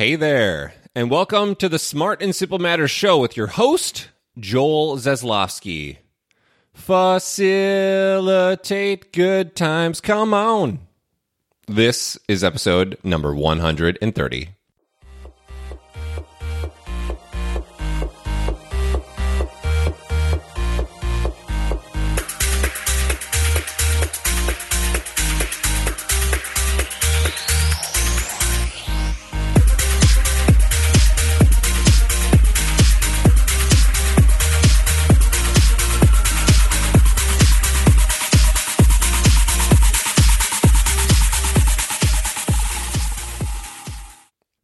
Hey there, and welcome to the Smart and Simple Matters Show with your host, Joel Zeslowski. Facilitate good times, come on. This is episode number 130.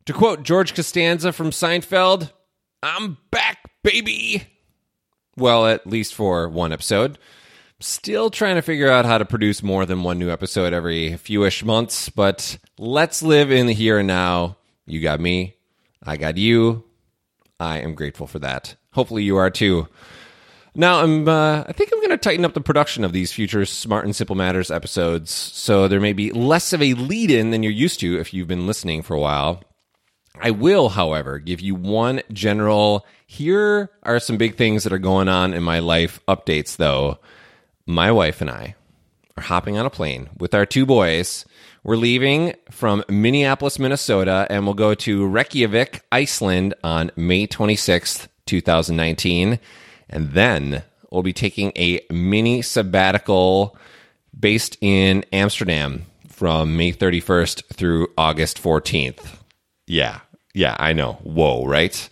To quote George Costanza from Seinfeld, I'm back, baby. Well, at least for one episode. Still trying to figure out how to produce more than one new episode every few-ish months, but let's live in the here and now. You got me. I got you. I am grateful for that. Hopefully you are too. Now, I think I'm going to tighten up the production of these future Smart and Simple Matters episodes, so there may be less of a lead-in than you're used to if you've been listening for a while. I will, however, give you one general, here are some big things that are going on in my life updates, though. My wife and I are hopping on a plane with our two boys. We're leaving from Minneapolis, Minnesota, and we'll go to Reykjavik, Iceland on May 26th, 2019. And then we'll be taking a mini sabbatical based in Amsterdam from May 31st through August 14th. Yeah, I know. Whoa, right?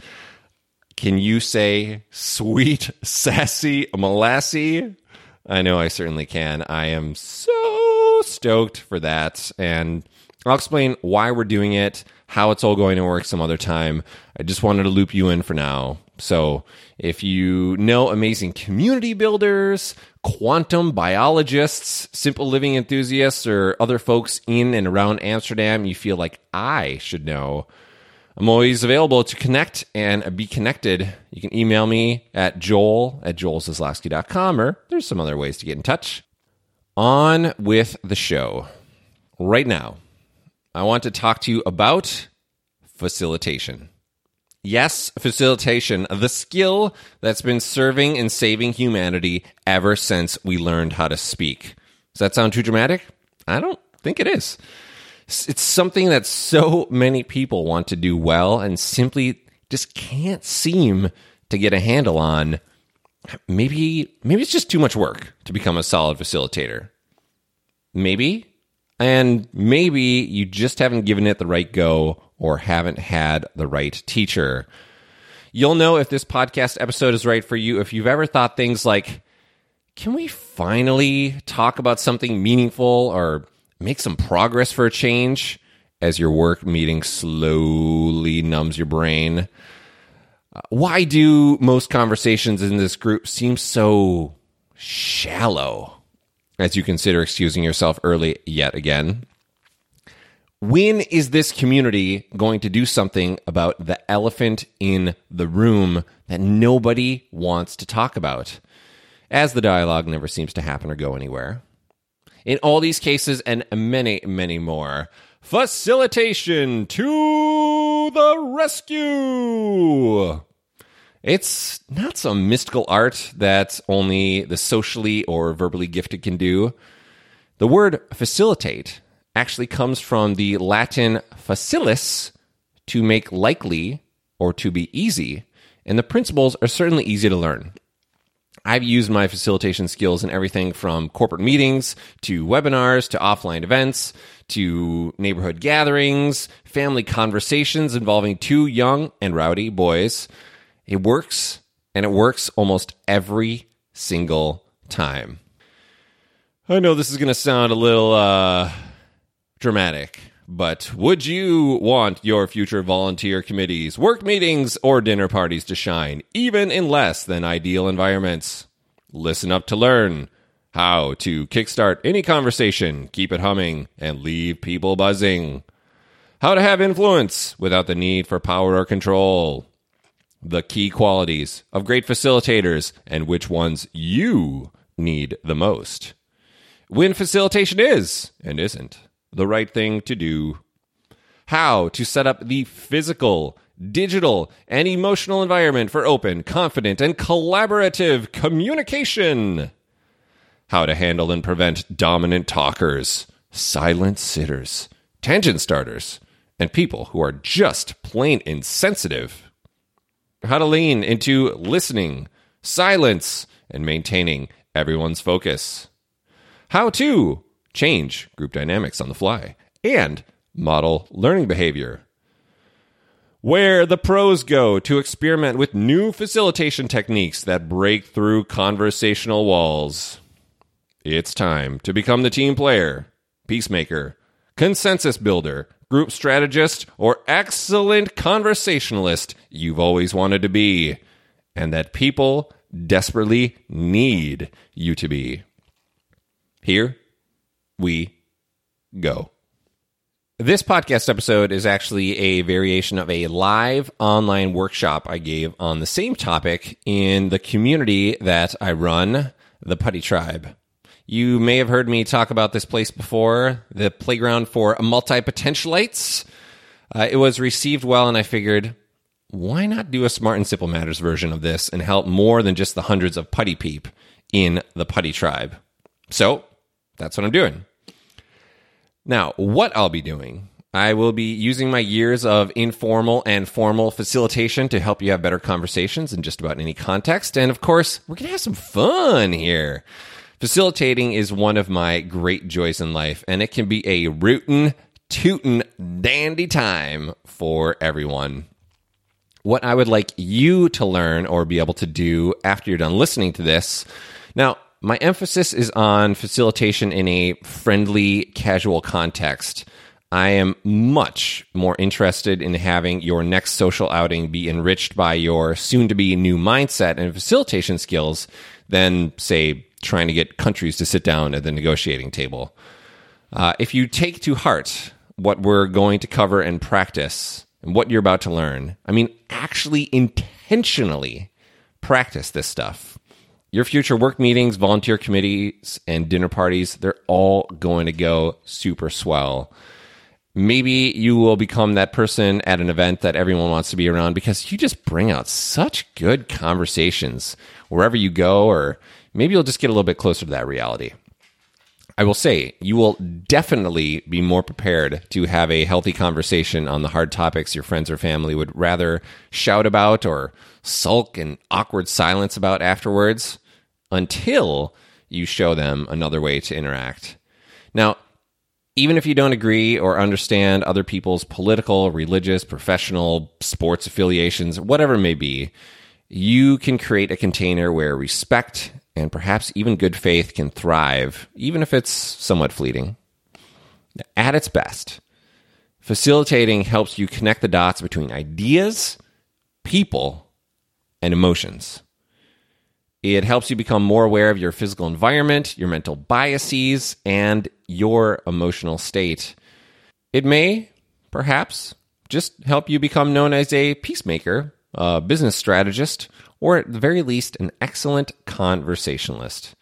Can you say sweet, sassy, molassy? I know I certainly can. I am so stoked for that. And I'll explain why we're doing it, how it's all going to work some other time. I just wanted to loop you in for now. So if you know amazing community builders, quantum biologists, simple living enthusiasts, or other folks in and around Amsterdam you feel like I should know, I'm always available to connect and be connected. You can email me at joel@joelzeslowski.com, or there's some other ways to get in touch. On with the show. Right now, I want to talk to you about facilitation. Yes, facilitation, the skill that's been serving and saving humanity ever since we learned how to speak. Does that sound too dramatic? I don't think it is. It's something that so many people want to do well and simply just can't seem to get a handle on. Maybe it's just too much work to become a solid facilitator. Maybe. And maybe you just haven't given it the right go or haven't had the right teacher. You'll know if this podcast episode is right for you if you've ever thought things like, can we finally talk about something meaningful or make some progress for a change as your work meeting slowly numbs your brain? Why do most conversations in this group seem so shallow? As you consider excusing yourself early yet again. When is this community going to do something about the elephant in the room that nobody wants to talk about, as the dialogue never seems to happen or go anywhere? In all these cases and many, many more, facilitation to the rescue! It's not some mystical art that only the socially or verbally gifted can do. The word facilitate actually comes from the Latin facilis, to make likely or to be easy, and the principles are certainly easy to learn. I've used my facilitation skills in everything from corporate meetings to webinars to offline events to neighborhood gatherings, family conversations involving two young and rowdy boys. It works, and it works almost every single time. I know this is going to sound a little dramatic, but would you want your future volunteer committees, work meetings, or dinner parties to shine, even in less than ideal environments? Listen up to learn how to kickstart any conversation, keep it humming, and leave people buzzing. How to have influence without the need for power or control. The key qualities of great facilitators and which ones you need the most. When facilitation is and isn't the right thing to do. how to set up the physical, digital, and emotional environment for open, confident, and collaborative communication, how to handle and prevent dominant talkers, silent sitters, tangent starters, and people who are just plain insensitive, how to lean into listening, silence, and maintaining everyone's focus, how to change group dynamics on the fly, and model learning behavior, where the pros go to experiment with new facilitation techniques that break through conversational walls. It's time to become the team player, peacemaker, consensus builder, group strategist, or excellent conversationalist you've always wanted to be, and that people desperately need you to be. Here we go. This podcast episode is actually a variation of a live online workshop I gave on the same topic in the community that I run, the Putty Tribe. You may have heard me talk about this place before, the playground for multi-potentialites. It was received well, and I figured, why not do a Smart and Simple Matters version of this and help more than just the hundreds of putty peep in the Putty Tribe? So, that's what I'm doing. Now, what I'll be doing, I will be using my years of informal and formal facilitation to help you have better conversations in just about any context. And of course, we're going to have some fun here. Facilitating is one of my great joys in life, and it can be a rootin', tootin', dandy time for everyone. What I would like you to learn or be able to do after you're done listening to this. Now, my emphasis is on facilitation in a friendly, casual context. I am much more interested in having your next social outing be enriched by your soon-to-be new mindset and facilitation skills than, say, trying to get countries to sit down at the negotiating table. If you take to heart what we're going to cover and practice and what you're about to learn, I mean, actually intentionally practice this stuff. Your future work meetings, volunteer committees, and dinner parties, they're all going to go super swell. Maybe you will become that person at an event that everyone wants to be around because you just bring out such good conversations wherever you go, or maybe you'll just get a little bit closer to that reality. I will say, you will definitely be more prepared to have a healthy conversation on the hard topics your friends or family would rather shout about or sulk in awkward silence about afterwards, until you show them another way to interact. Now, even if you don't agree or understand other people's political, religious, professional, sports affiliations, whatever it may be, you can create a container where respect and perhaps even good faith can thrive, even if it's somewhat fleeting. At its best, facilitating helps you connect the dots between ideas, people, and emotions. It helps you become more aware of your physical environment, your mental biases, and your emotional state. It may, perhaps, just help you become known as a peacemaker, a business strategist, or at the very least, an excellent conversationalist.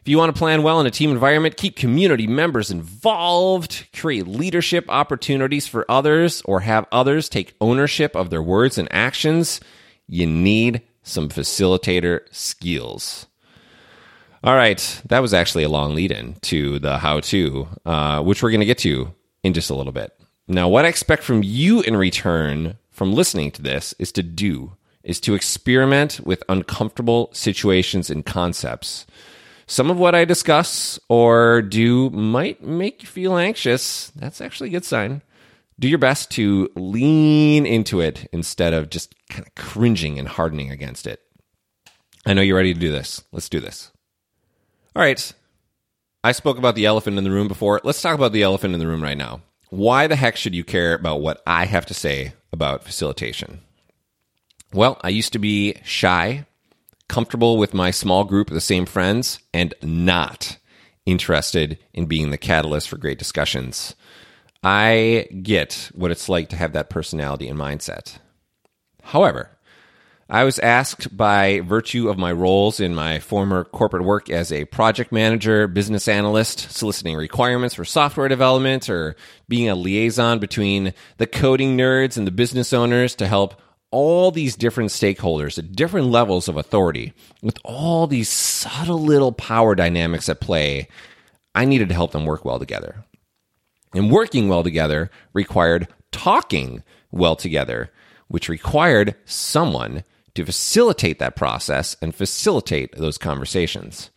If you want to plan well in a team environment, keep community members involved, create leadership opportunities for others, or have others take ownership of their words and actions, you need some facilitator skills. All right, that was actually a long lead-in to the how-to, which we're going to get to in just a little bit. Now, what I expect from you in return from listening to this is to experiment with uncomfortable situations and concepts. Some of what I discuss or do might make you feel anxious. That's actually a good sign. Do your best to lean into it instead of just kind of cringing and hardening against it. I know you're ready to do this. Let's do this. All right. I spoke about the elephant in the room before. Let's talk about the elephant in the room right now. Why the heck should you care about what I have to say about facilitation? Well, I used to be shy, comfortable with my small group of the same friends, and not interested in being the catalyst for great discussions. I get what it's like to have that personality and mindset. However, I was asked by virtue of my roles in my former corporate work as a project manager, business analyst, soliciting requirements for software development, or being a liaison between the coding nerds and the business owners to help all these different stakeholders at different levels of authority with all these subtle little power dynamics at play. I needed to help them work well together. And working well together required talking well together, which required someone to facilitate that process and facilitate those conversations.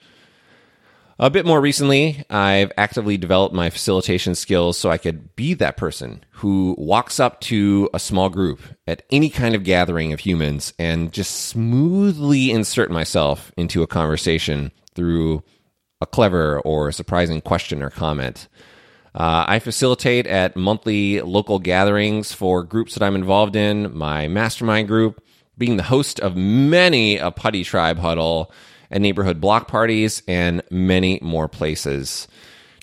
A bit more recently, I've actively developed my facilitation skills so I could be that person who walks up to a small group at any kind of gathering of humans and just smoothly insert myself into a conversation through a clever or surprising question or comment. I facilitate at monthly local gatherings for groups that I'm involved in, my mastermind group, being the host of many a Putty Tribe huddle, and neighborhood block parties, and many more places.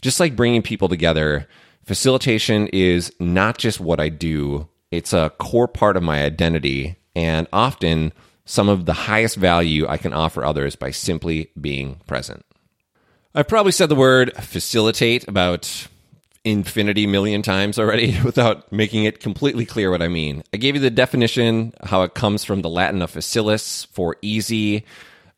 Just like bringing people together, facilitation is not just what I do, it's a core part of my identity, and often some of the highest value I can offer others by simply being present. I've probably said the word facilitate about infinity million times already without making it completely clear what I mean. I gave you the definition, how it comes from the Latin of facilis, for easy.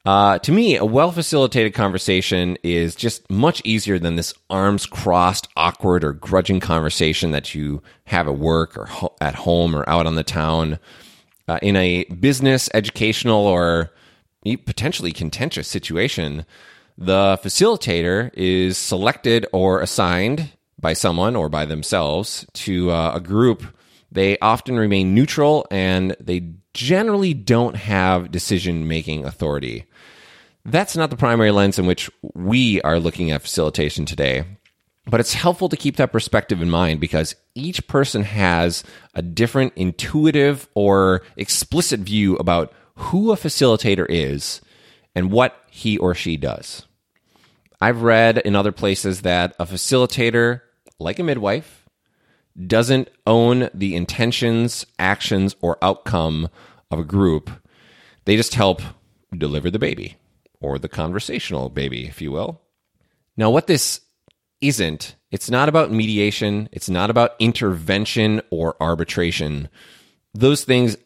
To me, a well-facilitated conversation is just much easier than this arms-crossed, awkward, or grudging conversation that you have at work or at home or out on the town. In a business, educational, or potentially contentious situation, the facilitator is selected or assigned by someone or by themselves to a group. They often remain neutral, and they generally don't have decision-making authority. That's not the primary lens in which we are looking at facilitation today, but it's helpful to keep that perspective in mind because each person has a different intuitive or explicit view about who a facilitator is and what he or she does. I've read in other places that a facilitator, like a midwife, doesn't own the intentions, actions, or outcome of a group. They just help deliver the baby, or the conversational baby, if you will. Now, what this isn't, it's not about mediation, it's not about intervention or arbitration. Those things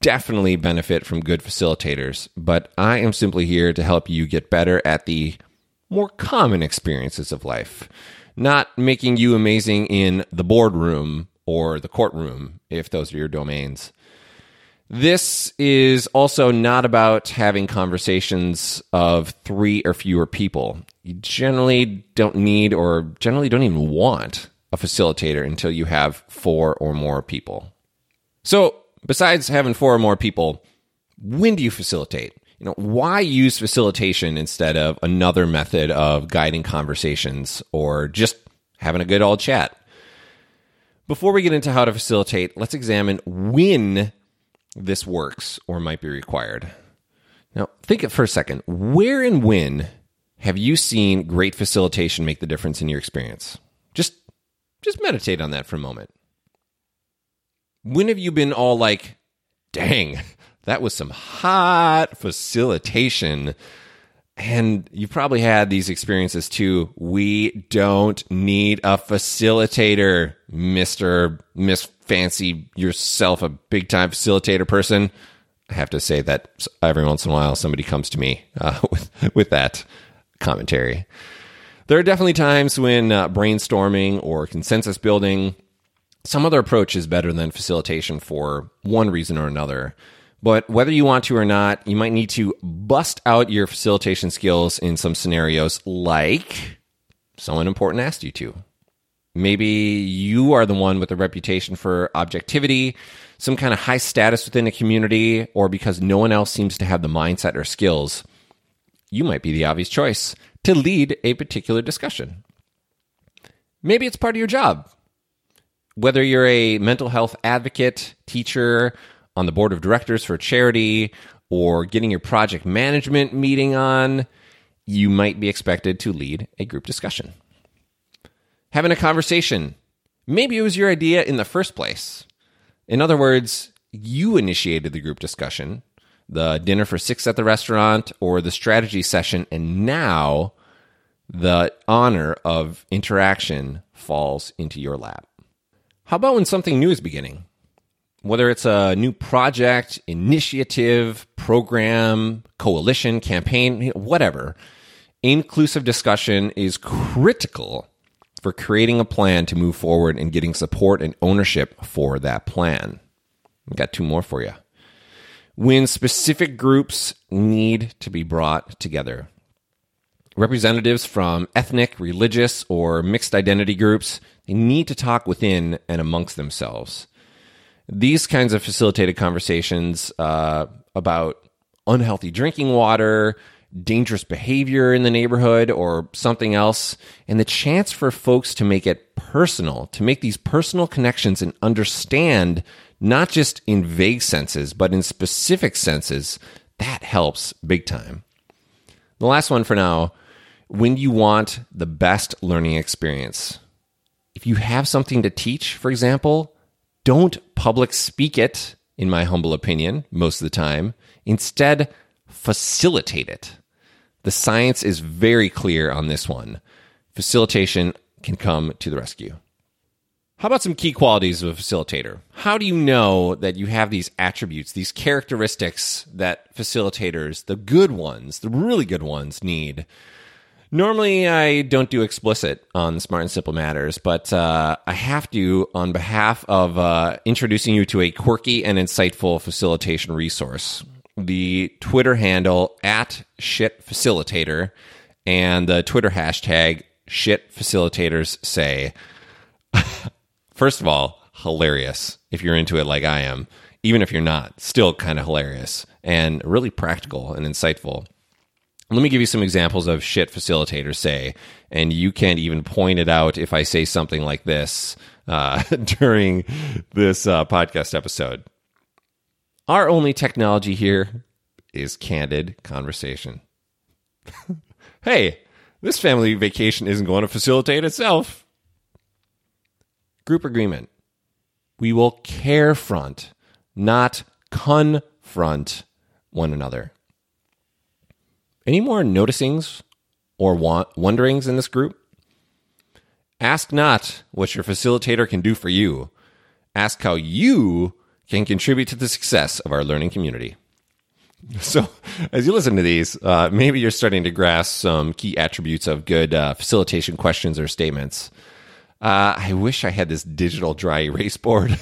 definitely benefit from good facilitators, but I am simply here to help you get better at the more common experiences of life. Not making you amazing in the boardroom or the courtroom, if those are your domains. This is also not about having conversations of 3 or fewer people. You generally don't need or generally don't even want a facilitator until you have 4 or more people. So besides having 4 or more people, when do you facilitate? You know, why use facilitation instead of another method of guiding conversations or just having a good old chat? Before we get into how to facilitate, let's examine when this works or might be required. Now, think for a second. Where and when have you seen great facilitation make the difference in your experience? Just meditate on that for a moment. When have you been all like, dang, that was some hot facilitation. And you probably had these experiences too. We don't need a facilitator, Mr. Miss Fancy yourself a big-time facilitator person. I have to say that every once in a while somebody comes to me with that commentary. There are definitely times when brainstorming or consensus building, some other approach is better than facilitation for one reason or another. But whether you want to or not, you might need to bust out your facilitation skills in some scenarios, like someone important asked you to. Maybe you are the one with a reputation for objectivity, some kind of high status within a community, or because no one else seems to have the mindset or skills, you might be the obvious choice to lead a particular discussion. Maybe it's part of your job. Whether you're a mental health advocate, teacher, on the board of directors for a charity, or getting your project management meeting on, you might be expected to lead a group discussion. Having a conversation. Maybe it was your idea in the first place. In other words, you initiated the group discussion, the dinner for six at the restaurant, or the strategy session, and now the honor of interaction falls into your lap. How about when something new is beginning? Whether it's a new project, initiative, program, coalition, campaign, whatever, inclusive discussion is critical for creating a plan to move forward and getting support and ownership for that plan. I've got two more for you. When specific groups need to be brought together. Representatives from ethnic, religious, or mixed identity groups, they need to talk within and amongst themselves. These kinds of facilitated conversations about unhealthy drinking water, dangerous behavior in the neighborhood, or something else, and the chance for folks to make it personal, to make these personal connections and understand, not just in vague senses, but in specific senses, that helps big time. The last one for now, when you want the best learning experience. If you have something to teach, for example, don't public speak it, in my humble opinion, most of the time. Instead, facilitate it. The science is very clear on this one. Facilitation can come to the rescue. How about some key qualities of a facilitator? How do you know that you have these attributes, these characteristics that facilitators, the good ones, the really good ones, need? Normally, I don't do explicit on Smart and Simple Matters, but I have to on behalf of introducing you to a quirky and insightful facilitation resource. The Twitter handle @shitfacilitator and the Twitter hashtag #shitfacilitatorsSay. First of all, hilarious if you're into it like I am. Even if you're not, still kind of hilarious and really practical and insightful. Let me give you some examples of shit facilitators say, and you can even point it out if I say something like this during this podcast episode. Our only technology here is candid conversation. Hey, this family vacation isn't going to facilitate itself. Group agreement. We will carefront, not confront one another. Any more noticings or wonderings in this group? Ask not what your facilitator can do for you. Ask how you can contribute to the success of our learning community. So as you listen to these, maybe you're starting to grasp some key attributes of good facilitation questions or statements. I wish I had this digital dry erase board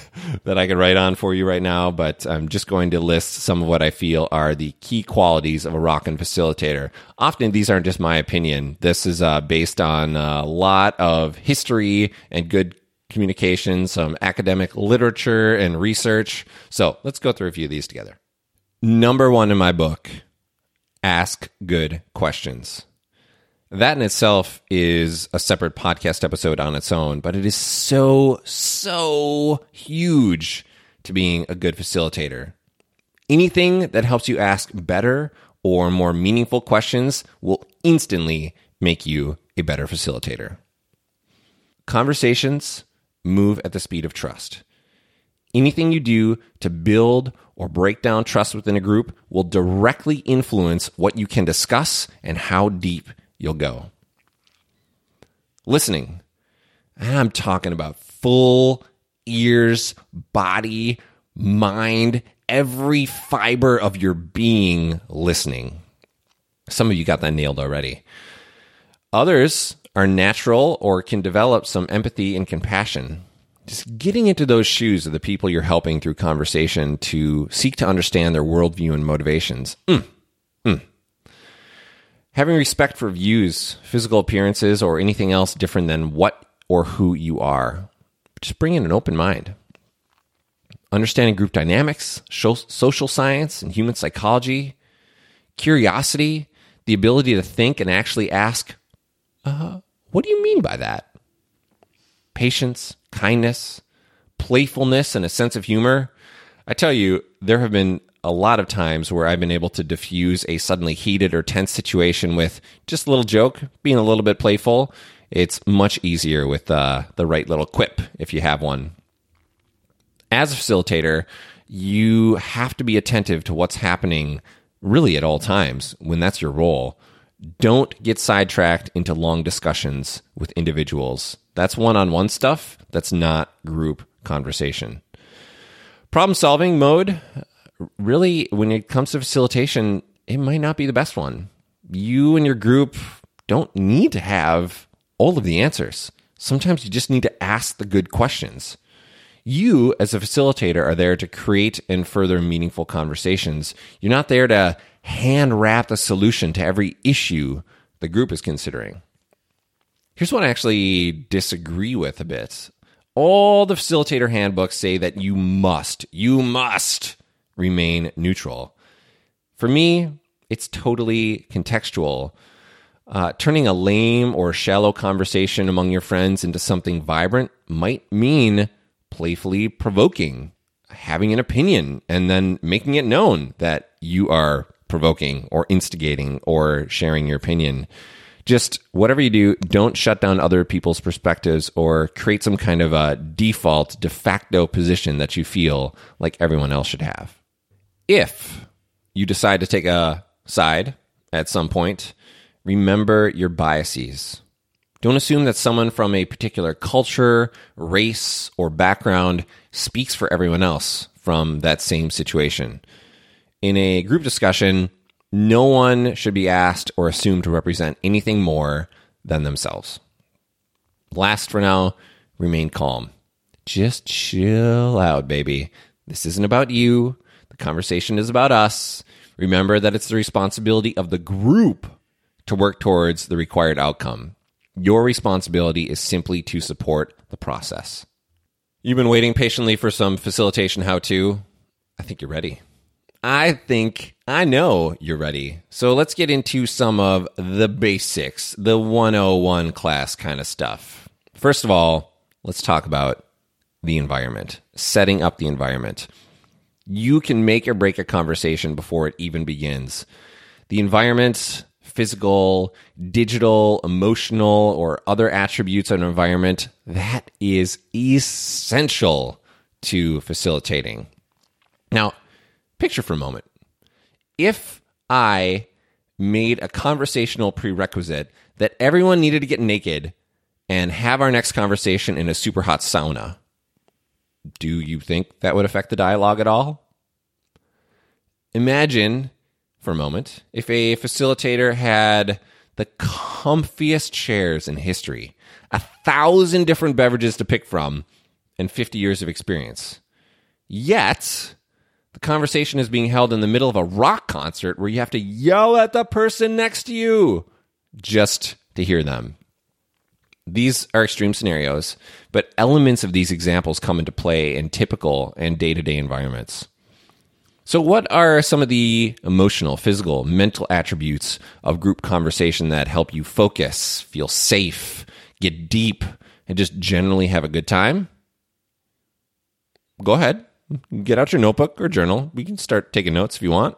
that I could write on for you right now, but I'm just going to list some of what I feel are the key qualities of a rockin' facilitator. Often these aren't just my opinion. This is based on a lot of history and good communication, some academic literature and research. So let's go through a few of these together. Number one in my book, ask good questions. That in itself is a separate podcast episode on its own, but it is so huge to being a good facilitator. Anything that helps you ask better or more meaningful questions will instantly make you a better facilitator. Conversations move at the speed of trust. Anything you do to build or break down trust within a group will directly influence what you can discuss and how deep you'll go. Listening. And I'm talking about full ears, body, mind, every fiber of your being listening. Some of you got that nailed already. Others are natural or can develop some empathy and compassion. Just getting into those shoes of the people you're helping through conversation to seek to understand their worldview and motivations. Having respect for views, physical appearances, or anything else different than what or who you are. Just bring in an open mind. Understanding group dynamics, social science, and human psychology. Curiosity, the ability to think and actually ask, what do you mean by that? Patience, kindness, playfulness, and a sense of humor. I tell you, there have been a lot of times where I've been able to diffuse a suddenly heated or tense situation with just a little joke, being a little bit playful. It's much easier with the right little quip if you have one. As a facilitator, you have to be attentive to what's happening really at all times when that's your role. Don't get sidetracked into long discussions with individuals. That's one-on-one stuff. That's not group conversation. Problem-solving mode, really, when it comes to facilitation, it might not be the best one. You and your group don't need to have all of the answers. Sometimes you just need to ask the good questions. You, as a facilitator, are there to create and further meaningful conversations. You're not there to hand-wrap the solution to every issue the group is considering. Here's one I actually disagree with a bit. All the facilitator handbooks say that you must remain neutral. For me, it's totally contextual. Turning a lame or shallow conversation among your friends into something vibrant might mean playfully provoking, having an opinion, and then making it known that you are provoking or instigating or sharing your opinion. Just whatever you do, don't shut down other people's perspectives or create some kind of a default, de facto position that you feel like everyone else should have. If you decide to take a side at some point, remember your biases. Don't assume that someone from a particular culture, race, or background speaks for everyone else from that same situation. In a group discussion, no one should be asked or assumed to represent anything more than themselves. Last for now, remain calm. Just chill out, baby. This isn't about you. The conversation is about us. Remember that it's the responsibility of the group to work towards the required outcome. Your responsibility is simply to support the process. You've been waiting patiently for some facilitation how-to. I think you're ready. I know you're ready. So let's get into some of the basics, the 101 class kind of stuff. First of all, let's talk about the environment, setting up the environment. You can make or break a conversation before it even begins. The environment, physical, digital, emotional, or other attributes of an environment, that is essential to facilitating. Now, picture for a moment. If I made a conversational prerequisite that everyone needed to get naked and have our next conversation in a super hot sauna, do you think that would affect the dialogue at all? Imagine, for a moment, if a facilitator had the comfiest chairs in history, 1,000 different beverages to pick from, and 50 years of experience. Yet, the conversation is being held in the middle of a rock concert where you have to yell at the person next to you just to hear them. These are extreme scenarios, but elements of these examples come into play in typical and day-to-day environments. So what are some of the emotional, physical, mental attributes of group conversation that help you focus, feel safe, get deep, and just generally have a good time? Go ahead. Get out your notebook or journal. We can start taking notes if you want.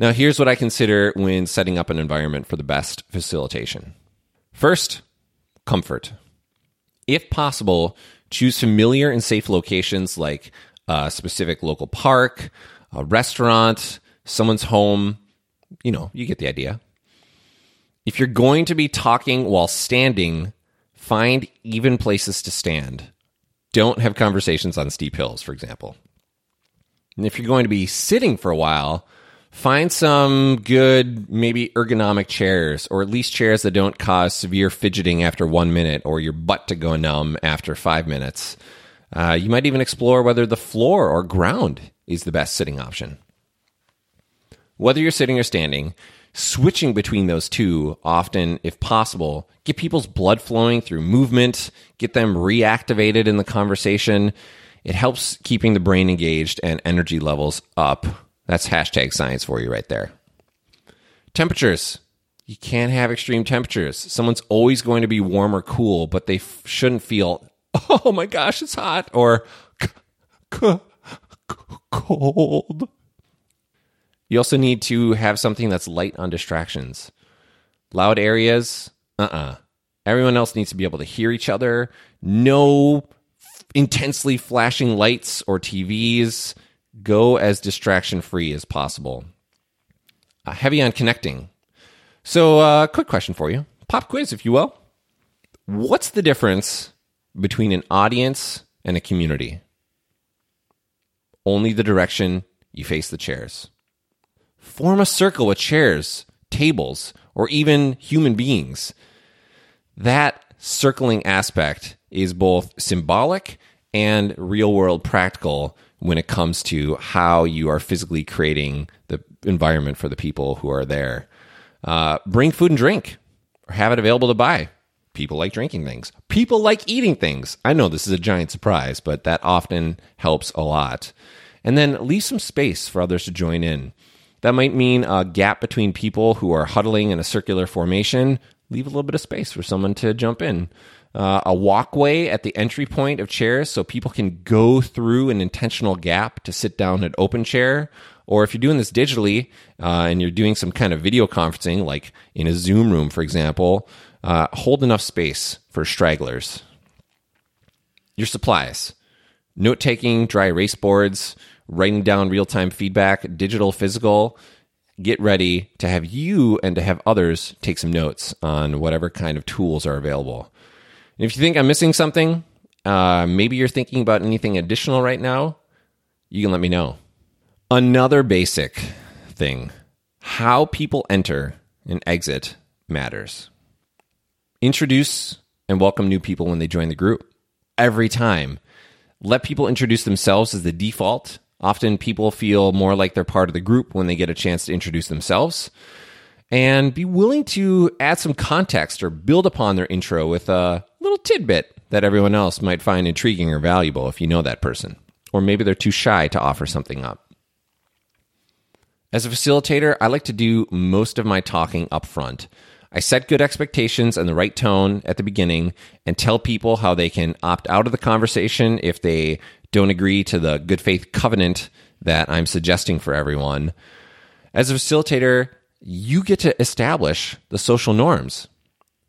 Now, here's what I consider when setting up an environment for the best facilitation. First, comfort. If possible, choose familiar and safe locations like a specific local park, a restaurant, someone's home. You know, you get the idea. If you're going to be talking while standing, find even places to stand. Don't have conversations on steep hills, for example. And if you're going to be sitting for a while, find some good, maybe ergonomic chairs, or at least chairs that don't cause severe fidgeting after 1 minute or your butt to go numb after 5 minutes. You might even explore whether the floor or ground is the best sitting option. Whether you're sitting or standing, switching between those two often, if possible, get people's blood flowing through movement, get them reactivated in the conversation. It helps keeping the brain engaged and energy levels up. That's hashtag science for you right there. Temperatures. You can't have extreme temperatures. Someone's always going to be warm or cool, but they shouldn't feel, oh my gosh, it's hot, or cold. You also need to have something that's light on distractions. Loud areas, Everyone else needs to be able to hear each other. No intensely flashing lights or TVs. Go as distraction-free as possible. Heavy on connecting. So, quick question for you. Pop quiz, if you will. What's the difference between an audience and a community? Only the direction you face the chairs. Form a circle with chairs, tables, or even human beings. That circling aspect is both symbolic and real-world practical when it comes to how you are physically creating the environment for the people who are there. Bring food and drink, or have it available to buy. People like drinking things. People like eating things. I know this is a giant surprise, but that often helps a lot. And then leave some space for others to join in. That might mean a gap between people who are huddling in a circular formation. Leave a little bit of space for someone to jump in. A walkway at the entry point of chairs so people can go through an intentional gap to sit down at open chair. Or if you're doing this digitally and you're doing some kind of video conferencing, like in a Zoom room, for example, hold enough space for stragglers. Your supplies. Note-taking, dry erase boards, writing down real-time feedback, digital, physical. Get ready to have you and to have others take some notes on whatever kind of tools are available. And if you think I'm missing something, maybe you're thinking about anything additional right now, you can let me know. Another basic thing, how people enter and exit matters. Introduce and welcome new people when they join the group. Every time. Let people introduce themselves as the default. Often people feel more like they're part of the group when they get a chance to introduce themselves. And be willing to add some context or build upon their intro with a little tidbit that everyone else might find intriguing or valuable if you know that person. Or maybe they're too shy to offer something up. As a facilitator, I like to do most of my talking up front. I set good expectations and the right tone at the beginning and tell people how they can opt out of the conversation if they don't agree to the good faith covenant that I'm suggesting for everyone. As a facilitator, you get to establish the social norms.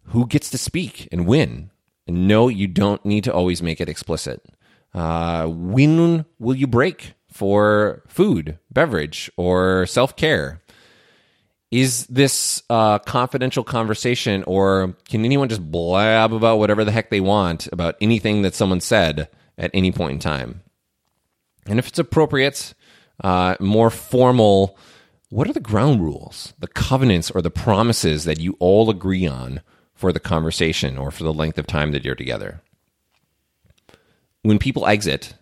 Who gets to speak and when? And no, you don't need to always make it explicit. When will you break? For food, beverage, or self-care? Is this a confidential conversation, or can anyone just blab about whatever the heck they want about anything that someone said at any point in time? And if it's appropriate, more formal, what are the ground rules, the covenants, or the promises that you all agree on for the conversation or for the length of time that you're together? When people exit,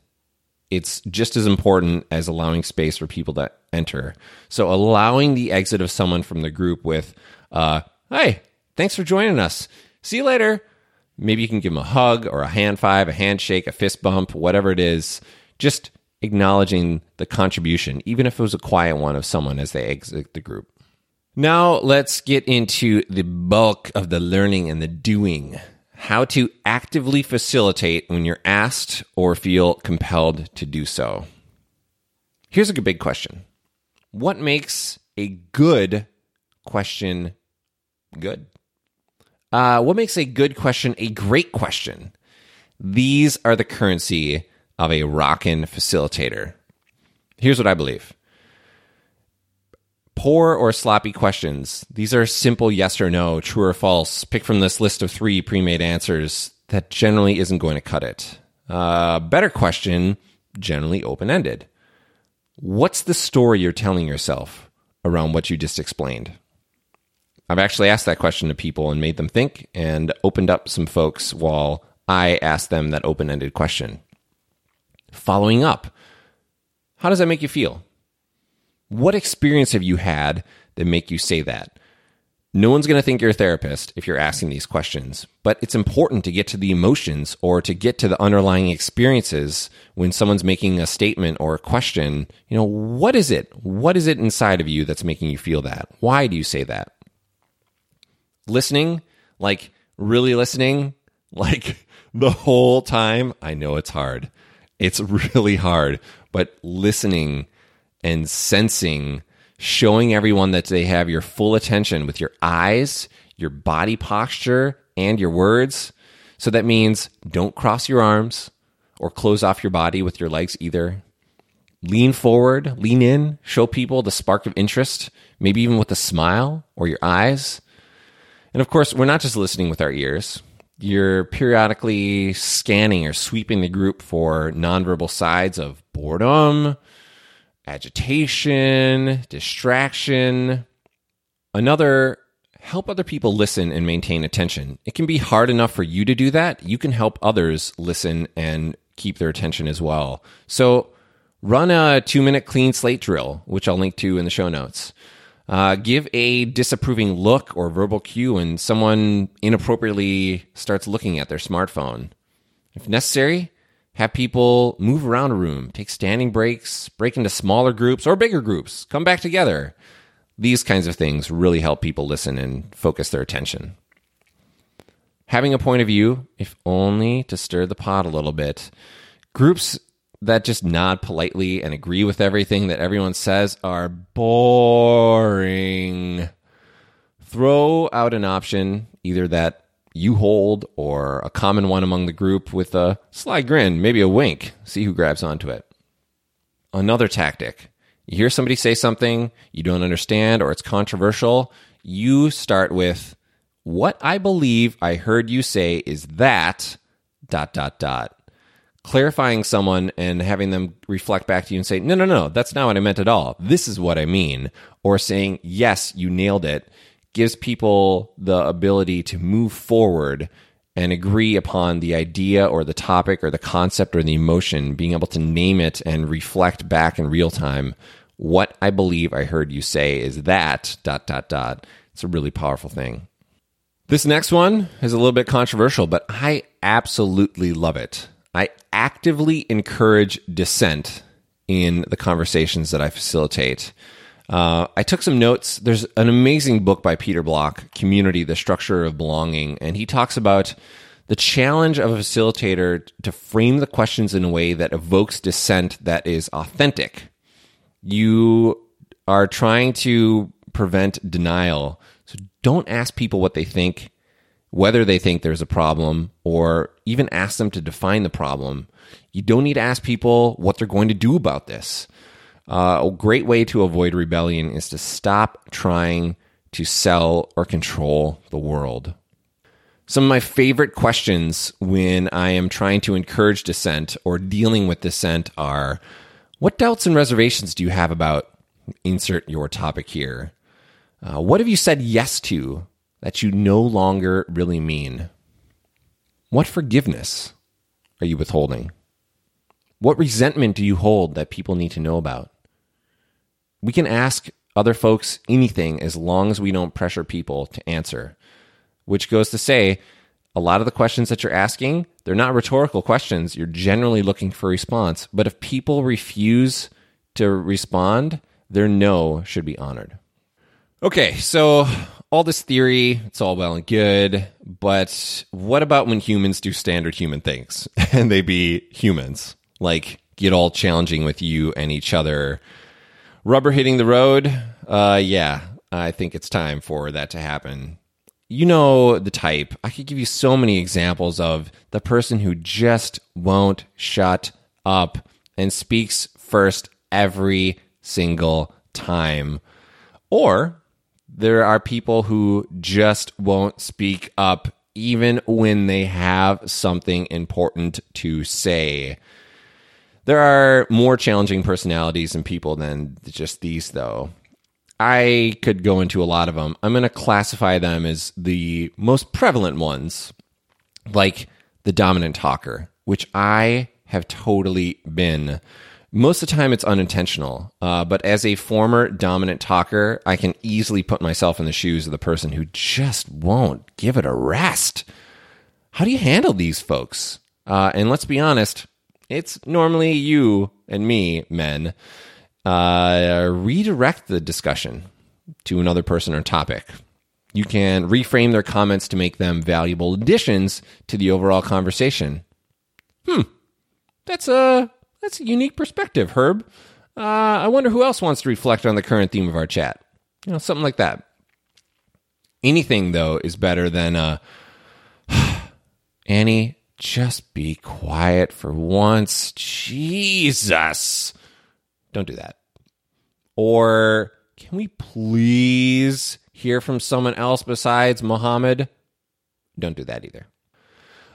it's just as important as allowing space for people to enter. So allowing the exit of someone from the group with, hey, thanks for joining us. See you later. Maybe you can give them a hug or a hand five, a handshake, a fist bump, whatever it is. Just acknowledging the contribution, even if it was a quiet one of someone as they exit the group. Now let's get into the bulk of the learning and the doing. How to actively facilitate when you're asked or feel compelled to do so. Here's a big question. What makes a good question good? What makes a good question a great question? These are the currency of a rockin' facilitator. Here's what I believe. Poor or sloppy questions. These are simple yes or no, true or false. Pick from this list of 3 pre-made answers. That generally isn't going to cut it. Better question, generally open-ended. What's the story you're telling yourself around what you just explained? I've actually asked that question to people and made them think and opened up some folks while I asked them that open-ended question. Following up, how does that make you feel? What experience have you had that make you say that? No one's going to think you're a therapist if you're asking these questions, but it's important to get to the emotions or to get to the underlying experiences when someone's making a statement or a question. You know, what is it? What is it inside of you that's making you feel that? Why do you say that? Listening, like really listening, like the whole time. I know it's hard. It's really hard, but listening and sensing, showing everyone that they have your full attention with your eyes, your body posture, and your words. So that means don't cross your arms or close off your body with your legs either. Lean forward, lean in, show people the spark of interest, maybe even with a smile or your eyes. And of course, we're not just listening with our ears. You're periodically scanning or sweeping the group for nonverbal signs of boredom, agitation, distraction. Another, help other people listen and maintain attention. It can be hard enough for you to do that. You can help others listen and keep their attention as well. So run a 2-minute clean slate drill, which I'll link to in the show notes. Give a disapproving look or verbal cue when someone inappropriately starts looking at their smartphone. If necessary, have people move around a room, take standing breaks, break into smaller groups or bigger groups, come back together. These kinds of things really help people listen and focus their attention. Having a point of view, if only to stir the pot a little bit. Groups that just nod politely and agree with everything that everyone says are boring. Throw out an option, either that you hold or a common one among the group, with a sly grin, maybe a wink. See who grabs onto it. Another tactic. You hear somebody say something you don't understand or it's controversial. You start with, "What I believe I heard you say is that, ... Clarifying someone and having them reflect back to you and say, no, that's not what I meant at all. This is what I mean. Or saying, yes, you nailed it, gives people the ability to move forward and agree upon the idea or the topic or the concept or the emotion, being able to name it and reflect back in real time. What I believe I heard you say is that, ... It's a really powerful thing. This next one is a little bit controversial, but I absolutely love it. I actively encourage dissent in the conversations that I facilitate. I took some notes. There's an amazing book by Peter Block, Community: The Structure of Belonging, and he talks about the challenge of a facilitator to frame the questions in a way that evokes dissent that is authentic. You are trying to prevent denial, so don't ask people what they think, whether they think there's a problem, or even ask them to define the problem. You don't need to ask people what they're going to do about this. A great way to avoid rebellion is to stop trying to sell or control the world. Some of my favorite questions when I am trying to encourage dissent or dealing with dissent are, what doubts and reservations do you have about, insert your topic here? What have you said yes to that you no longer really mean? What forgiveness are you withholding? What resentment do you hold that people need to know about? We can ask other folks anything as long as we don't pressure people to answer, which goes to say, a lot of the questions that you're asking, they're not rhetorical questions. You're generally looking for response. But if people refuse to respond, their no should be honored. Okay, so all this theory, it's all well and good, but what about when humans do standard human things and they be humans? Like, get all challenging with you and each other. Rubber hitting the road? Yeah, I think it's time for that to happen. You know the type. I could give you so many examples of the person who just won't shut up and speaks first every single time. Or there are people who just won't speak up even when they have something important to say. There are more challenging personalities and people than just these, though. I could go into a lot of them. I'm going to classify them as the most prevalent ones, like the dominant talker, which I have totally been. Most of the time, it's unintentional, but as a former dominant talker, I can easily put myself in the shoes of the person who just won't give it a rest. How do you handle these folks? And let's be honest, it's normally you and me, men. Redirect the discussion to another person or topic. You can reframe their comments to make them valuable additions to the overall conversation. That's a unique perspective, Herb. I wonder who else wants to reflect on the current theme of our chat. You know, something like that. Anything, though, is better than, Annie, just be quiet for once. Jesus. Don't do that. Or can we please hear from someone else besides Muhammad? Don't do that either.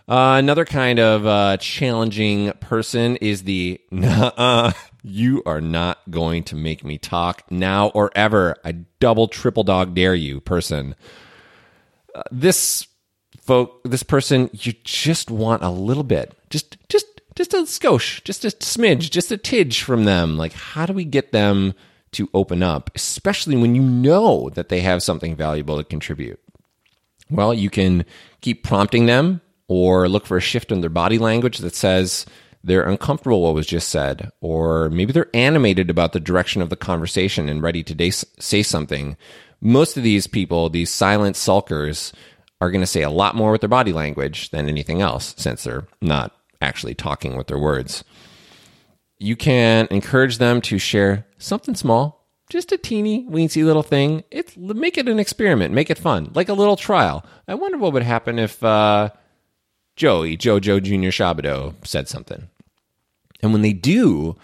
Another kind of challenging person is the, nuh-uh, you are not going to make me talk now or ever. I double, triple dog dare you person. This person, you just want a little bit. Just a skosh, just a smidge, just a tidge from them. Like, how do we get them to open up, especially when you know that they have something valuable to contribute? Well, you can keep prompting them or look for a shift in their body language that says they're uncomfortable with what was just said, or maybe they're animated about the direction of the conversation and ready to say something. Most of these people, these silent sulkers, are going to say a lot more with their body language than anything else, since they're not actually talking with their words. You can encourage them to share something small, just a teeny weensy little thing. Make it an experiment. Make it fun, like a little trial. I wonder what would happen if Jojo Jr. Shabado said something. And when they do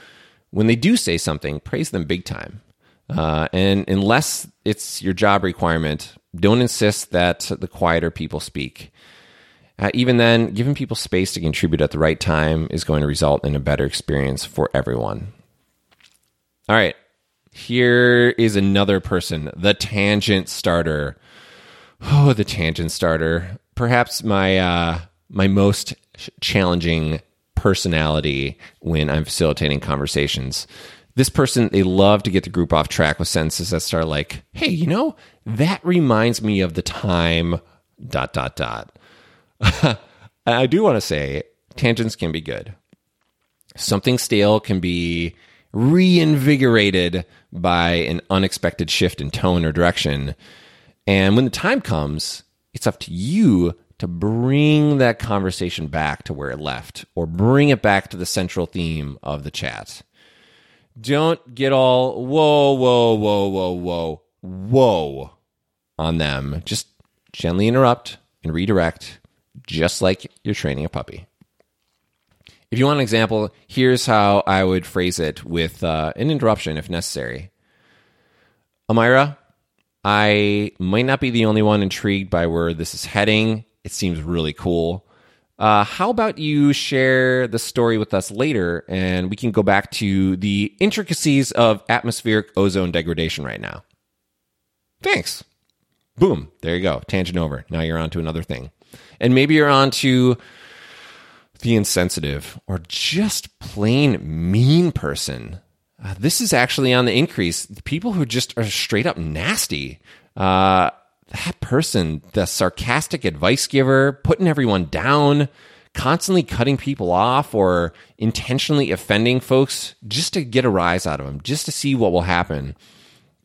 say something, praise them big time. And unless it's your job requirement, don't insist that the quieter people speak. Even then, giving people space to contribute at the right time is going to result in a better experience for everyone. All right, here is another person, the tangent starter. Oh, the tangent starter. Perhaps my most challenging personality when I'm facilitating conversations. This person, they love to get the group off track with sentences that start like, hey, you know, that reminds me of the time, ... I do want to say tangents can be good. Something stale can be reinvigorated by an unexpected shift in tone or direction. And when the time comes, it's up to you to bring that conversation back to where it left, or bring it back to the central theme of the chat. Don't get all, whoa, whoa, whoa, whoa, whoa, whoa on them. Just gently interrupt and redirect, just like you're training a puppy. If you want an example, here's how I would phrase it with an interruption if necessary. Amira, I might not be the only one intrigued by where this is heading. It seems really cool. How about you share the story with us later, and we can go back to the intricacies of atmospheric ozone degradation right now. Thanks. Boom. There you go. Tangent over. Now you're on to another thing. And maybe you're on to the insensitive or just plain mean person. This is actually on the increase. The people who just are straight up nasty. That person, the sarcastic advice giver, putting everyone down, constantly cutting people off or intentionally offending folks just to get a rise out of them, just to see what will happen.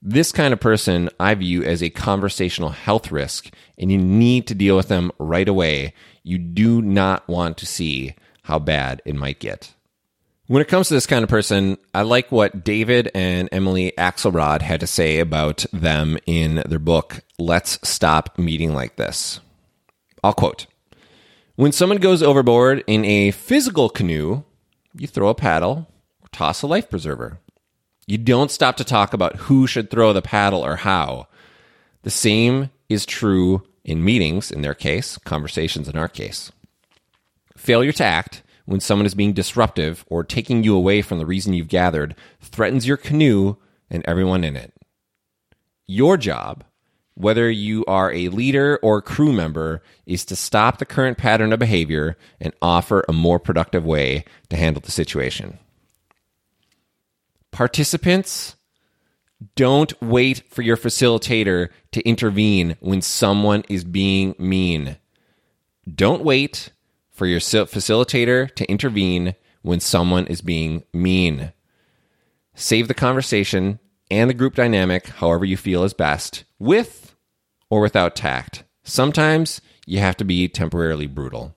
This kind of person I view as a conversational health risk, and you need to deal with them right away. You do not want to see how bad it might get. When it comes to this kind of person, I like what David and Emily Axelrod had to say about them in their book, Let's Stop Meeting Like This. I'll quote, "When someone goes overboard in a physical canoe, you throw a paddle or toss a life preserver. You don't stop to talk about who should throw the paddle or how. The same is true in meetings, in their case, conversations in our case. Failure to act when someone is being disruptive or taking you away from the reason you've gathered threatens your canoe and everyone in it. Your job, whether you are a leader or crew member, is to stop the current pattern of behavior and offer a more productive way to handle the situation. Participants, don't wait for your facilitator to intervene when someone is being mean. Don't wait for your facilitator to intervene when someone is being mean. Save the conversation and the group dynamic however you feel is best, with or without tact. Sometimes you have to be temporarily brutal.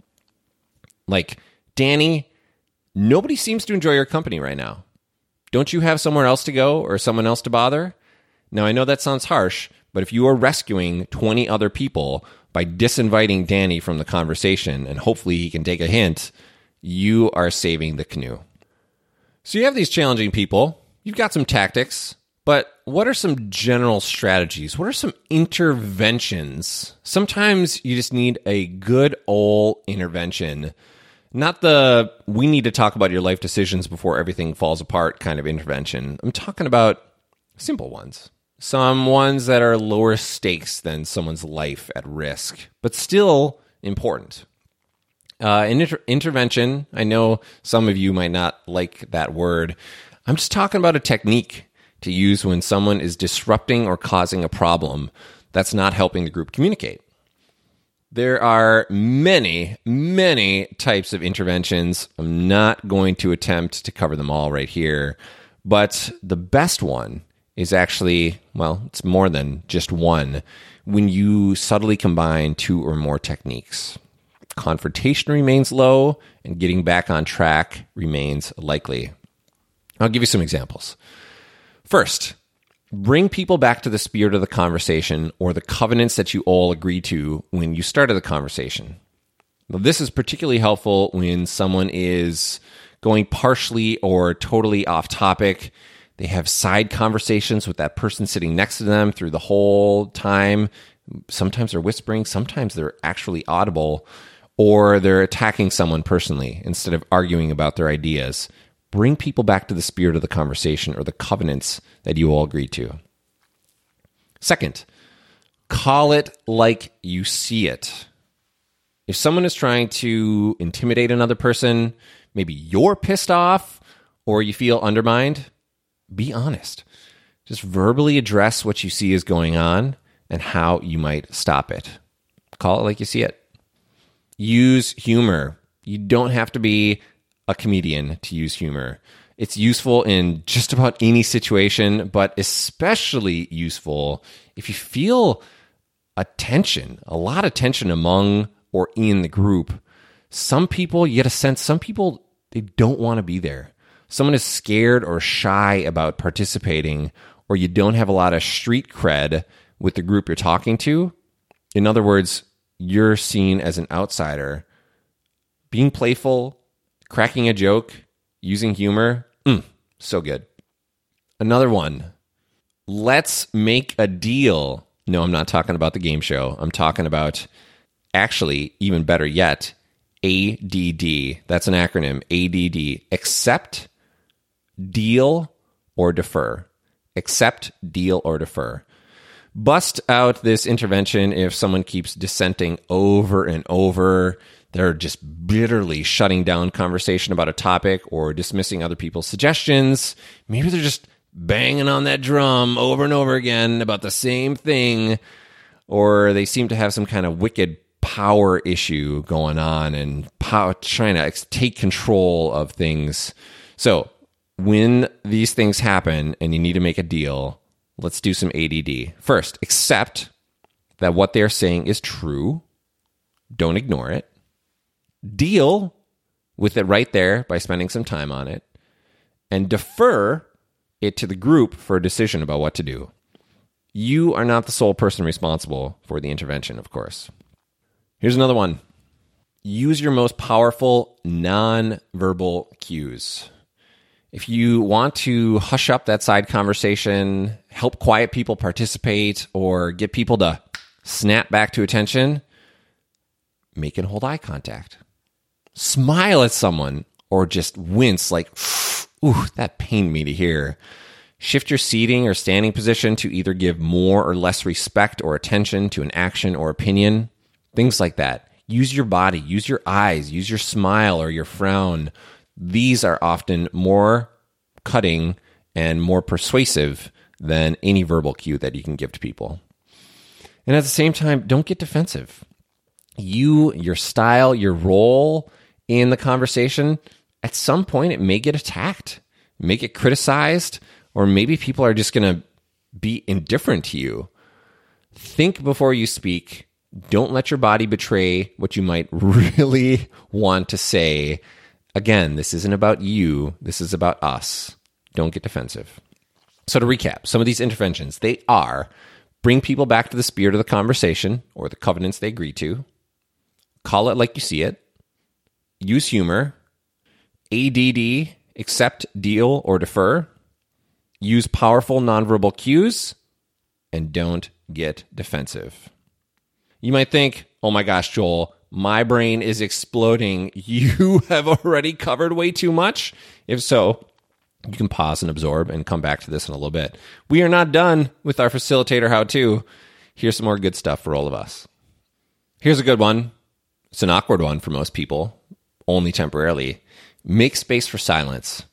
Like, Danny, nobody seems to enjoy your company right now. Don't you have somewhere else to go or someone else to bother? Now, I know that sounds harsh, but if you are rescuing 20 other people by disinviting Danny from the conversation, and hopefully he can take a hint, you are saving the canoe." So you have these challenging people, you've got some tactics, but what are some general strategies? What are some interventions? Sometimes you just need a good old intervention. Not the, we need to talk about your life decisions before everything falls apart kind of intervention. I'm talking about simple ones. Some ones that are lower stakes than someone's life at risk, but still important. Intervention, I know some of you might not like that word. I'm just talking about a technique to use when someone is disrupting or causing a problem that's not helping the group communicate. There are many, many types of interventions. I'm not going to attempt to cover them all right here, but the best one is actually, well, it's more than just one, when you subtly combine two or more techniques. Confrontation remains low, and getting back on track remains likely. I'll give you some examples. First, bring people back to the spirit of the conversation or the covenants that you all agreed to when you started the conversation. Now, this is particularly helpful when someone is going partially or totally off topic. They have side conversations with that person sitting next to them through the whole time. Sometimes they're whispering, sometimes they're actually audible, or they're attacking someone personally instead of arguing about their ideas. Bring people back to the spirit of the conversation or the covenants that you all agreed to. Second, call it like you see it. If someone is trying to intimidate another person, maybe you're pissed off or you feel undermined, be honest. Just verbally address what you see is going on and how you might stop it. Call it like you see it. Use humor. You don't have to be a comedian to use humor. It's useful in just about any situation, but especially useful if you feel a tension, a lot of tension among or in the group. Some people, you get a sense, some people, they don't want to be there. Someone is scared or shy about participating, or you don't have a lot of street cred with the group you're talking to. In other words, you're seen as an outsider. Being playful, cracking a joke, using humor, so good. Another one, let's make a deal. No, I'm not talking about the game show. I'm talking about, actually, even better yet, ADD. That's an acronym, ADD. Accept, deal, or defer. Accept, deal, or defer. Bust out this intervention if someone keeps dissenting over and over. They're just bitterly shutting down conversation about a topic or dismissing other people's suggestions. Maybe they're just banging on that drum over and over again about the same thing, or they seem to have some kind of wicked power issue going on and trying to take control of things. So when these things happen and you need to make a deal, let's do some ADD. First, accept that what they're saying is true. Don't ignore it. Deal with it right there by spending some time on it, and defer it to the group for a decision about what to do. You are not the sole person responsible for the intervention, of course. Here's another one. Use your most powerful nonverbal cues. If you want to hush up that side conversation, help quiet people participate, or get people to snap back to attention, make and hold eye contact. Smile at someone or just wince like, ooh, that pained me to hear. Shift your seating or standing position to either give more or less respect or attention to an action or opinion. Things like that. Use your body, use your eyes, use your smile or your frown. These are often more cutting and more persuasive than any verbal cue that you can give to people. And at the same time, don't get defensive. You, your style, your role in the conversation, at some point it may get attacked, may get criticized, or maybe people are just going to be indifferent to you. Think before you speak. Don't let your body betray what you might really want to say. Again, this isn't about you. This is about us. Don't get defensive. So to recap, some of these interventions, they are: bring people back to the spirit of the conversation or the covenants they agree to. Call it like you see it. Use humor. ADD, accept, deal, or defer. Use powerful nonverbal cues, and don't get defensive. You might think, oh my gosh, Joel, my brain is exploding. You have already covered way too much. If so, you can pause and absorb and come back to this in a little bit. We are not done with our facilitator how-to. Here's some more good stuff for all of us. Here's a good one. It's an awkward one for most people, only temporarily. Make space for silence.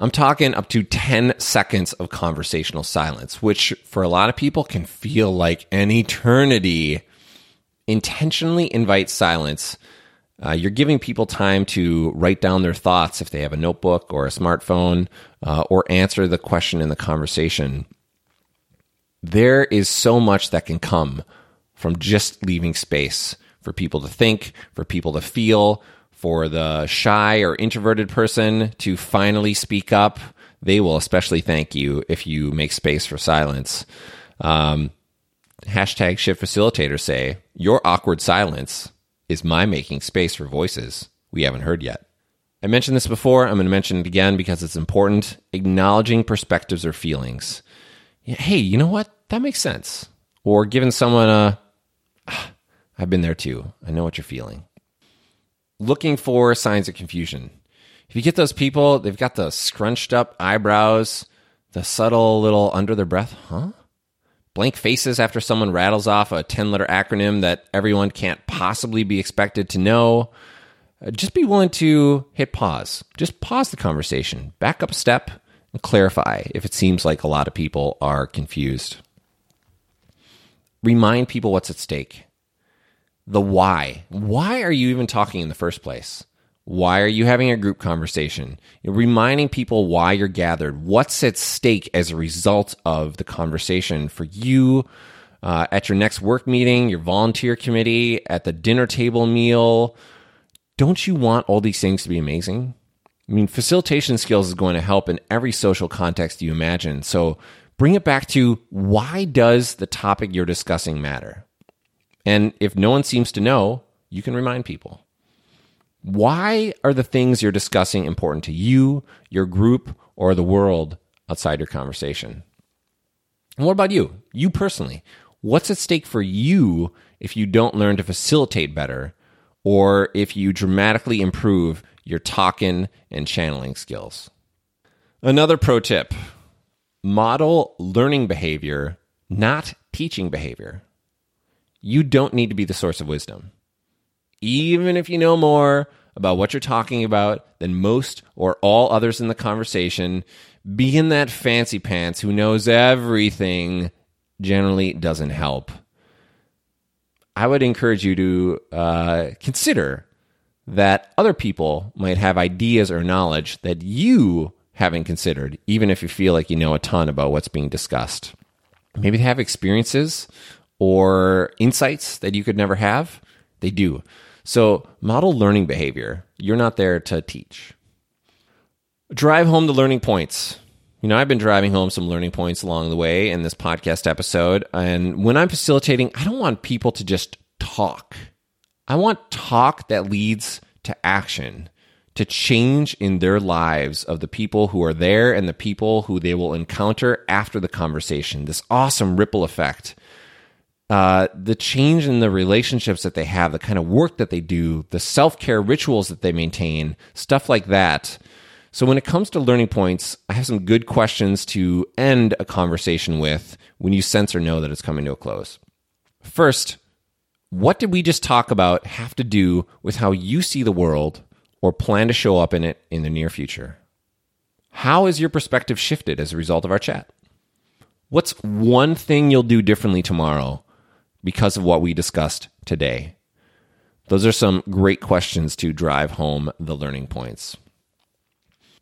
I'm talking up to 10 seconds of conversational silence, which for a lot of people can feel like an eternity. Intentionally invite silence. You're giving people time to write down their thoughts if they have a notebook or a smartphone, or answer the question in the conversation. There is so much that can come from just leaving space for people to think, for people to feel, for the shy or introverted person to finally speak up. They will especially thank you if you make space for silence. Hashtag Shift Facilitators say, your awkward silence is my making space for voices we haven't heard yet. I mentioned this before. I'm going to mention it again because it's important. Acknowledging perspectives or feelings. Hey, you know what? That makes sense. Or giving someone I've been there too. I know what you're feeling. Looking for signs of confusion. If you get those people, they've got the scrunched up eyebrows, the subtle little under their breath, huh? Blank faces after someone rattles off a 10-letter acronym that everyone can't possibly be expected to know. Just be willing to hit pause. Just pause the conversation, back up a step, and clarify if it seems like a lot of people are confused. Remind people what's at stake. The why. Why are you even talking in the first place? Why are you having a group conversation? You're reminding people why you're gathered. What's at stake as a result of the conversation for you at your next work meeting, your volunteer committee, at the dinner table meal? Don't you want all these things to be amazing? I mean, facilitation skills is going to help in every social context you imagine. So bring it back to, why does the topic you're discussing matter? And if no one seems to know, you can remind people. Why are the things you're discussing important to you, your group, or the world outside your conversation? And what about you? You personally. What's at stake for you if you don't learn to facilitate better, or if you dramatically improve your talking and channeling skills? Another pro tip. Model learning behavior, not teaching behavior. You don't need to be the source of wisdom. Even if you know more about what you're talking about than most or all others in the conversation, being that fancy pants who knows everything generally doesn't help. I would encourage you to consider that other people might have ideas or knowledge that you haven't considered, even if you feel like you know a ton about what's being discussed. Maybe they have experiences or insights that you could never have. They do. So model learning behavior. You're not there to teach. Drive home the learning points. You know, I've been driving home some learning points along the way in this podcast episode. And when I'm facilitating, I don't want people to just talk. I want talk that leads to action, to change in their lives of the people who are there and the people who they will encounter after the conversation. This awesome ripple effect. The change in the relationships that they have, the kind of work that they do, the self-care rituals that they maintain, stuff like that. So when it comes to learning points, I have some good questions to end a conversation with when you sense or know that it's coming to a close. First, what did we just talk about have to do with how you see the world or plan to show up in it in the near future? How has your perspective shifted as a result of our chat? What's one thing you'll do differently tomorrow because of what we discussed today? Those are some great questions to drive home the learning points.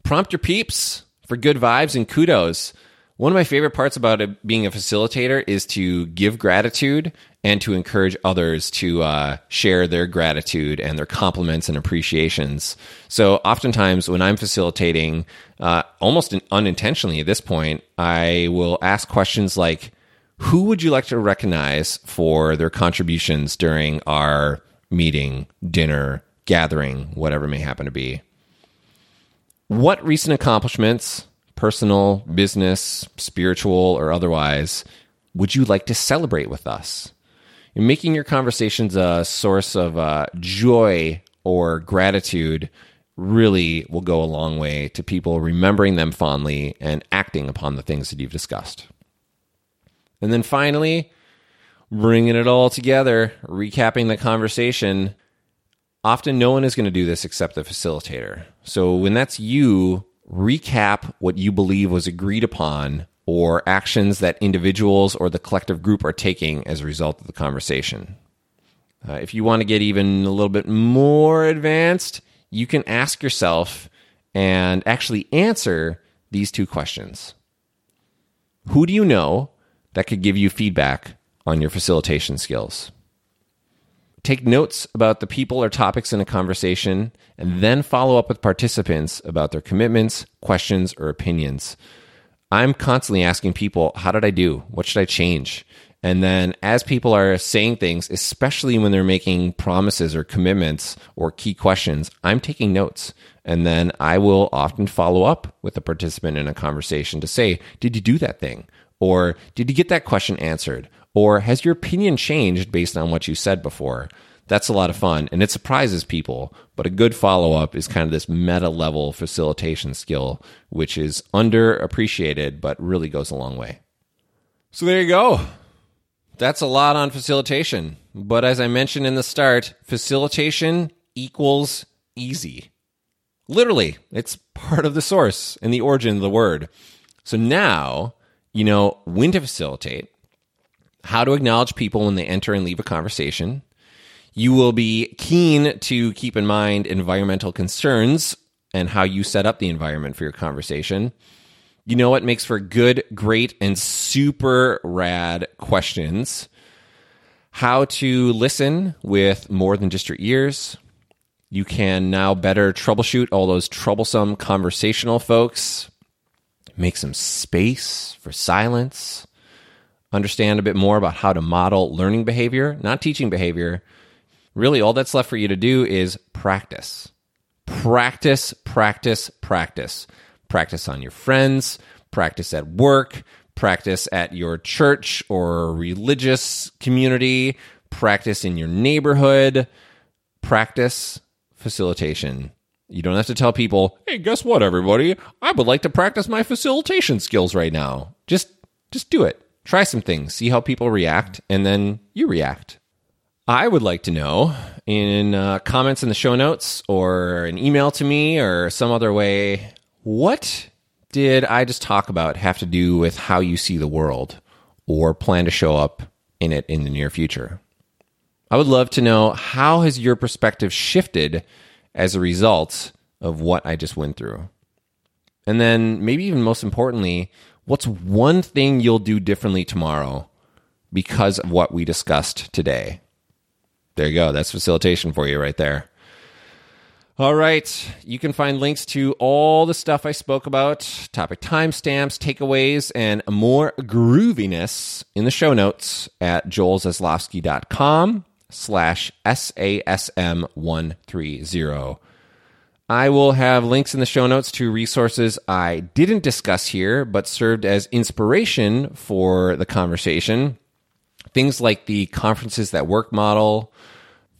Prompt your peeps for good vibes and kudos. One of my favorite parts about being a facilitator is to give gratitude and to encourage others to share their gratitude and their compliments and appreciations. So oftentimes when I'm facilitating, almost unintentionally at this point, I will ask questions like, who would you like to recognize for their contributions during our meeting, dinner, gathering, whatever may happen to be? What recent accomplishments, personal, business, spiritual, or otherwise, would you like to celebrate with us? You're making your conversations a source of joy or gratitude really will go a long way to people remembering them fondly and acting upon the things that you've discussed. And then finally, bringing it all together, recapping the conversation. Often no one is going to do this except the facilitator. So when that's you, recap what you believe was agreed upon or actions that individuals or the collective group are taking as a result of the conversation. If you want to get even a little bit more advanced, you can ask yourself and actually answer these two questions. Who do you know that could give you feedback on your facilitation skills? Take notes about the people or topics in a conversation, and then follow up with participants about their commitments, questions, or opinions. I'm constantly asking people, how did I do? What should I change? And then as people are saying things, especially when they're making promises or commitments or key questions, I'm taking notes. And then I will often follow up with a participant in a conversation to say, did you do that thing? Or did you get that question answered? Or has your opinion changed based on what you said before? That's a lot of fun, and it surprises people. But a good follow-up is kind of this meta-level facilitation skill, which is underappreciated but really goes a long way. So there you go. That's a lot on facilitation. But as I mentioned in the start, facilitation equals easy. Literally, it's part of the source and the origin of the word. So now you know when to facilitate, how to acknowledge people when they enter and leave a conversation. You will be keen to keep in mind environmental concerns and how you set up the environment for your conversation. You know what makes for good, great, and super rad questions. How to listen with more than just your ears. You can now better troubleshoot all those troublesome conversational folks. Make some space for silence. Understand a bit more about how to model learning behavior, not teaching behavior. Really, all that's left for you to do is practice. Practice, practice, practice. Practice on your friends, practice at work, practice at your church or religious community, practice in your neighborhood, practice facilitation. You don't have to tell people, hey, guess what, everybody? I would like to practice my facilitation skills right now. Just do it. Try some things, see how people react, and then you react. I would like to know in comments in the show notes or an email to me or some other way, what did I just talk about have to do with how you see the world or plan to show up in it in the near future? I would love to know, how has your perspective shifted as a result of what I just went through? And then maybe even most importantly, what's one thing you'll do differently tomorrow because of what we discussed today? There you go. That's facilitation for you right there. All right. You can find links to all the stuff I spoke about, topic timestamps, takeaways, and more grooviness in the show notes at joelzeslowski.com/SASM130. I will have links in the show notes to resources I didn't discuss here, but served as inspiration for the conversation. Things like the Conferences That Work model,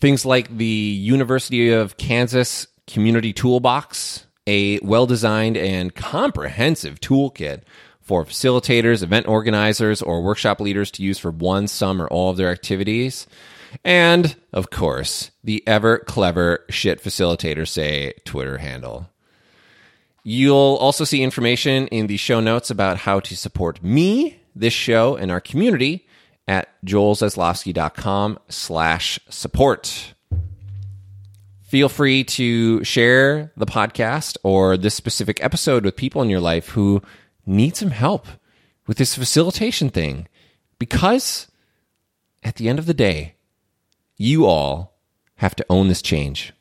things like the University of Kansas Community Toolbox, a well-designed and comprehensive toolkit for facilitators, event organizers, or workshop leaders to use for one, some, or all of their activities. And, of course, the ever-clever shit facilitator say Twitter handle. You'll also see information in the show notes about how to support me, this show, and our community at joelzeslowski.com/support. Feel free to share the podcast or this specific episode with people in your life who need some help with this facilitation thing, because at the end of the day, you all have to own this change.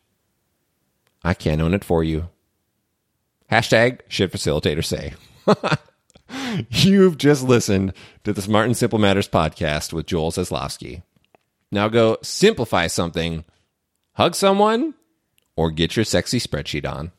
I can't own it for you. Hashtag shit facilitator say. You've just listened to the Smart and Simple Matters podcast with Joel Zeslowski. Now go simplify something, hug someone, or get your sexy spreadsheet on.